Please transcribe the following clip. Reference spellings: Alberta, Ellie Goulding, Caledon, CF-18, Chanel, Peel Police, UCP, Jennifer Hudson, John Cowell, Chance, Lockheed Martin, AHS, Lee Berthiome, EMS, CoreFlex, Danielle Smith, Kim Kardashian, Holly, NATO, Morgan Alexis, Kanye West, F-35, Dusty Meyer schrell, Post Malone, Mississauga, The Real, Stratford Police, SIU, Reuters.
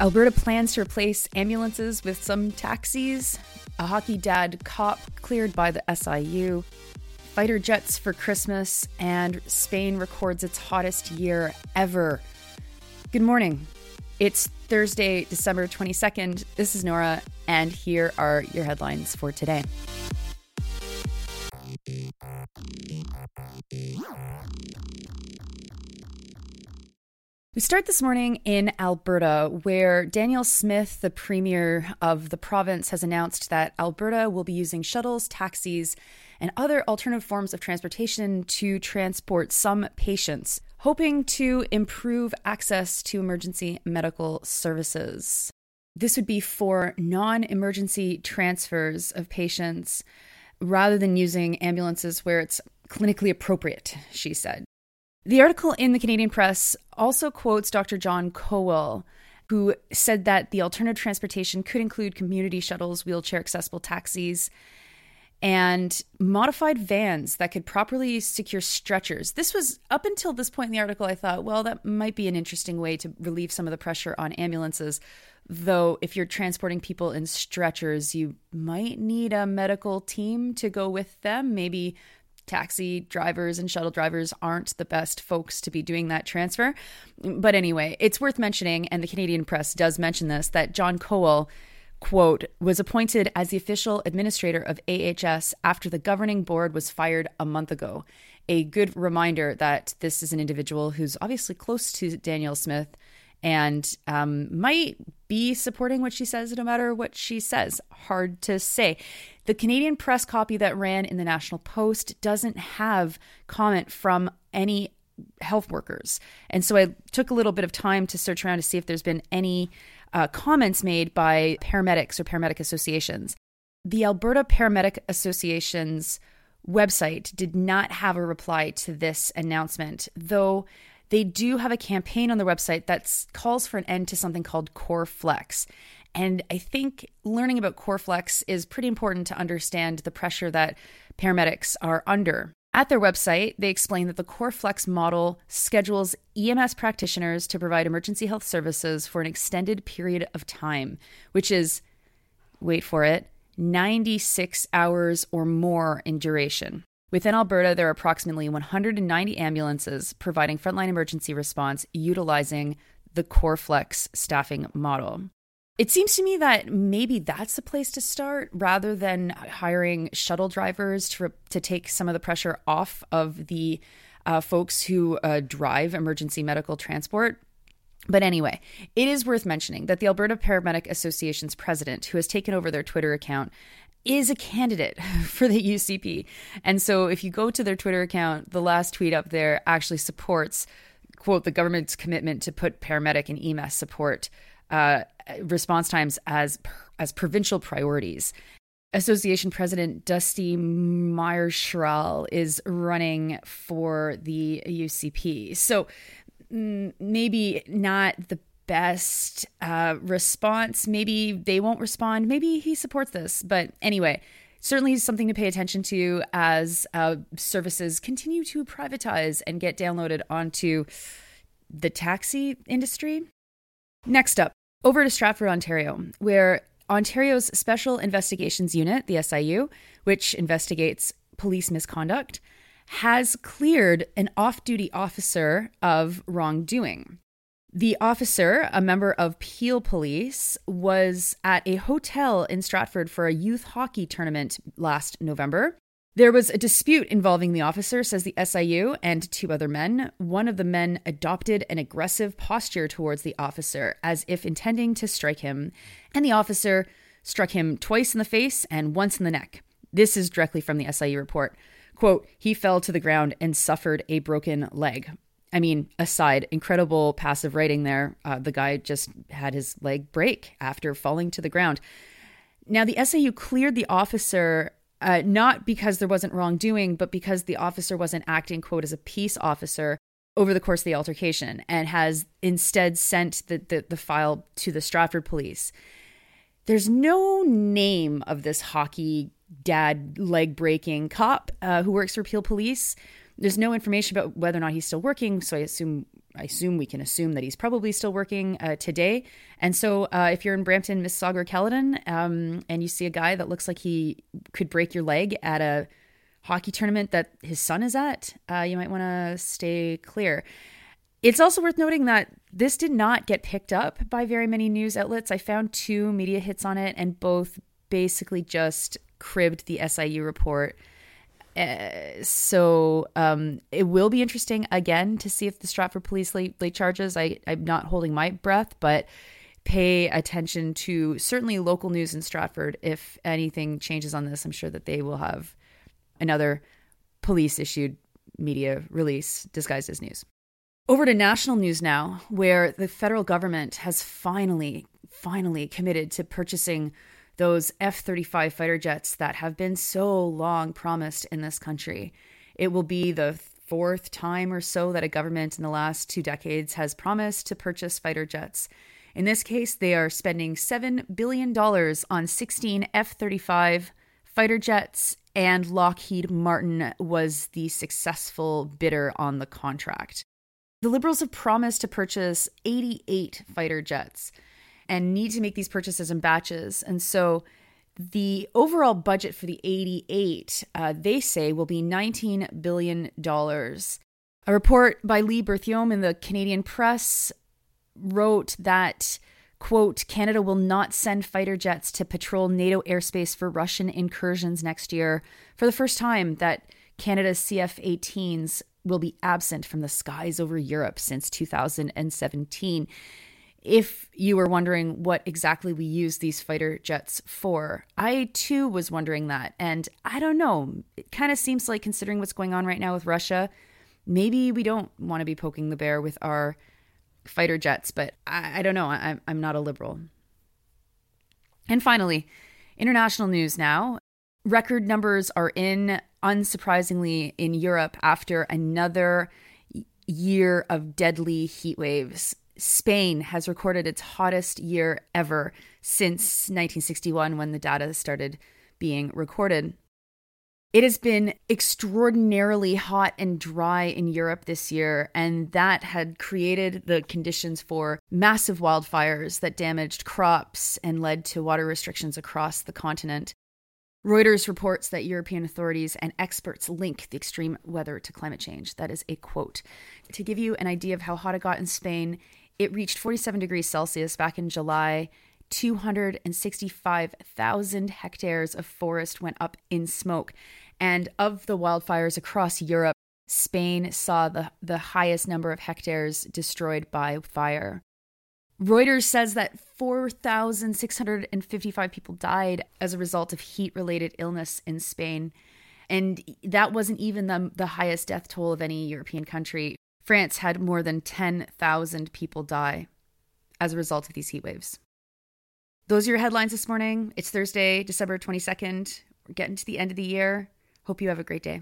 Alberta plans to replace ambulances with some taxis, a hockey dad cop cleared by the SIU, fighter jets for Christmas, and Spain records its hottest year ever. Good morning. It's Thursday, December 22nd. This is Nora, and here are your headlines for today. We start this morning in Alberta, where Danielle Smith, the premier of the province, has announced that Alberta will be using shuttles, taxis, and other alternative forms of transportation to transport some patients, hoping to improve access to emergency medical services. This would be for non-emergency transfers of patients rather than using ambulances where it's clinically appropriate, she said. The article in the Canadian Press also quotes Dr. John Cowell, who said that the alternative transportation could include community shuttles, wheelchair-accessible taxis, and modified vans that could properly secure stretchers. This was, up until this point in the article, I thought, well, that might be an interesting way to relieve some of the pressure on ambulances. Though if you're transporting people in stretchers, you might need a medical team to go with them. Maybe taxi drivers and shuttle drivers aren't the best folks to be doing that transfer. But anyway, it's worth mentioning, and the Canadian Press does mention this, that John Cowell, quote, was appointed as the official administrator of AHS after the governing board was fired a month ago. A good reminder that this is an individual who's obviously close to Danielle Smith and might be supporting what she says no matter what she says. Hard to say. The Canadian Press copy that ran in the National Post doesn't have comment from any health workers. And so I took a little bit of time to search around to see if there's been any comments made by paramedics or paramedic associations. The Alberta Paramedic Association's website did not have a reply to this announcement, though they do have a campaign on the website that calls for an end to something called CoreFlex. And I think learning about CoreFlex is pretty important to understand the pressure that paramedics are under. At their website, they explain that the CoreFlex model schedules EMS practitioners to provide emergency health services for an extended period of time, which is, wait for it, 96 hours or more in duration. Within Alberta, there are approximately 190 ambulances providing frontline emergency response utilizing the CoreFlex staffing model. It seems to me that maybe that's the place to start rather than hiring shuttle drivers to take some of the pressure off of the folks who drive emergency medical transport. But anyway, it is worth mentioning that the Alberta Paramedic Association's president, who has taken over their Twitter account, is a candidate for the UCP. And so if you go to their Twitter account, the last tweet up there actually supports, quote, the government's commitment to put paramedic and EMS support response times as provincial priorities. Association President Dusty Meyer Schrell is running for the UCP. So maybe not the best response. Maybe they won't respond. Maybe he supports this. But anyway, certainly something to pay attention to as services continue to privatize and get downloaded onto the taxi industry. Next up, over to Stratford, Ontario, where Ontario's Special Investigations Unit, the SIU, which investigates police misconduct, has cleared an off-duty officer of wrongdoing. The officer, a member of Peel Police, was at a hotel in Stratford for a youth hockey tournament last November. There was a dispute involving the officer, says the SIU, and two other men. One of the men adopted an aggressive posture towards the officer, as if intending to strike him, and the officer struck him twice in the face and once in the neck. This is directly from the SIU report. Quote, he fell to the ground and suffered a broken leg. I mean, aside, incredible passive writing there. The guy just had his leg break after falling to the ground. Now, the SIU cleared the officer not because there wasn't wrongdoing, but because the officer wasn't acting, quote, as a peace officer over the course of the altercation and has instead sent the file to the Stratford Police. There's no name of this hockey dad leg-breaking cop who works for Peel Police. There's no information about whether or not he's still working, so I assume we can assume that he's probably still working today. And so if you're in Brampton, Mississauga, or Caledon, and you see a guy that looks like he could break your leg at a hockey tournament that his son is at, you might want to stay clear. It's also worth noting that this did not get picked up by very many news outlets. I found two media hits on it, and both basically just cribbed the SIU report. So it will be interesting again to see if the Stratford Police lay charges. I'm not holding my breath, but pay attention to certainly local news in Stratford. If anything changes on this, I'm sure that they will have another police-issued media release disguised as news. Over to national news now, where the federal government has finally committed to purchasing those F-35 fighter jets that have been so long promised in this country. It will be the fourth time or so that a government in the last 2 decades has promised to purchase fighter jets. In this case, they are spending $7 billion on 16 F-35 fighter jets, and Lockheed Martin was the successful bidder on the contract. The Liberals have promised to purchase 88 fighter jets and need to make these purchases in batches. And so the overall budget for the 88, they say, will be $19 billion. A report by Lee Berthiome in the Canadian Press wrote that, quote, Canada will not send fighter jets to patrol NATO airspace for Russian incursions next year, for the first time that Canada's CF-18s will be absent from the skies over Europe since 2017. If you were wondering what exactly we use these fighter jets for, I too was wondering that. And I don't know, it kind of seems like, considering what's going on right now with Russia, maybe we don't want to be poking the bear with our fighter jets, but I don't know. I'm not a liberal. And finally, international news now. Record numbers are in, unsurprisingly, in Europe after another year of deadly heat waves. Spain has recorded its hottest year ever since 1961, when the data started being recorded. It has been extraordinarily hot and dry in Europe this year, and that had created the conditions for massive wildfires that damaged crops and led to water restrictions across the continent. Reuters reports that European authorities and experts link the extreme weather to climate change. That is a quote. To give you an idea of how hot it got in Spain, it reached 47 degrees Celsius back in July. 265,000 hectares of forest went up in smoke. And of the wildfires across Europe, Spain saw the highest number of hectares destroyed by fire. Reuters says that 4,655 people died as a result of heat-related illness in Spain. And that wasn't even the highest death toll of any European country. France had more than 10,000 people die as a result of these heat waves. Those are your headlines this morning. It's Thursday, December 22nd. We're getting to the end of the year. Hope you have a great day.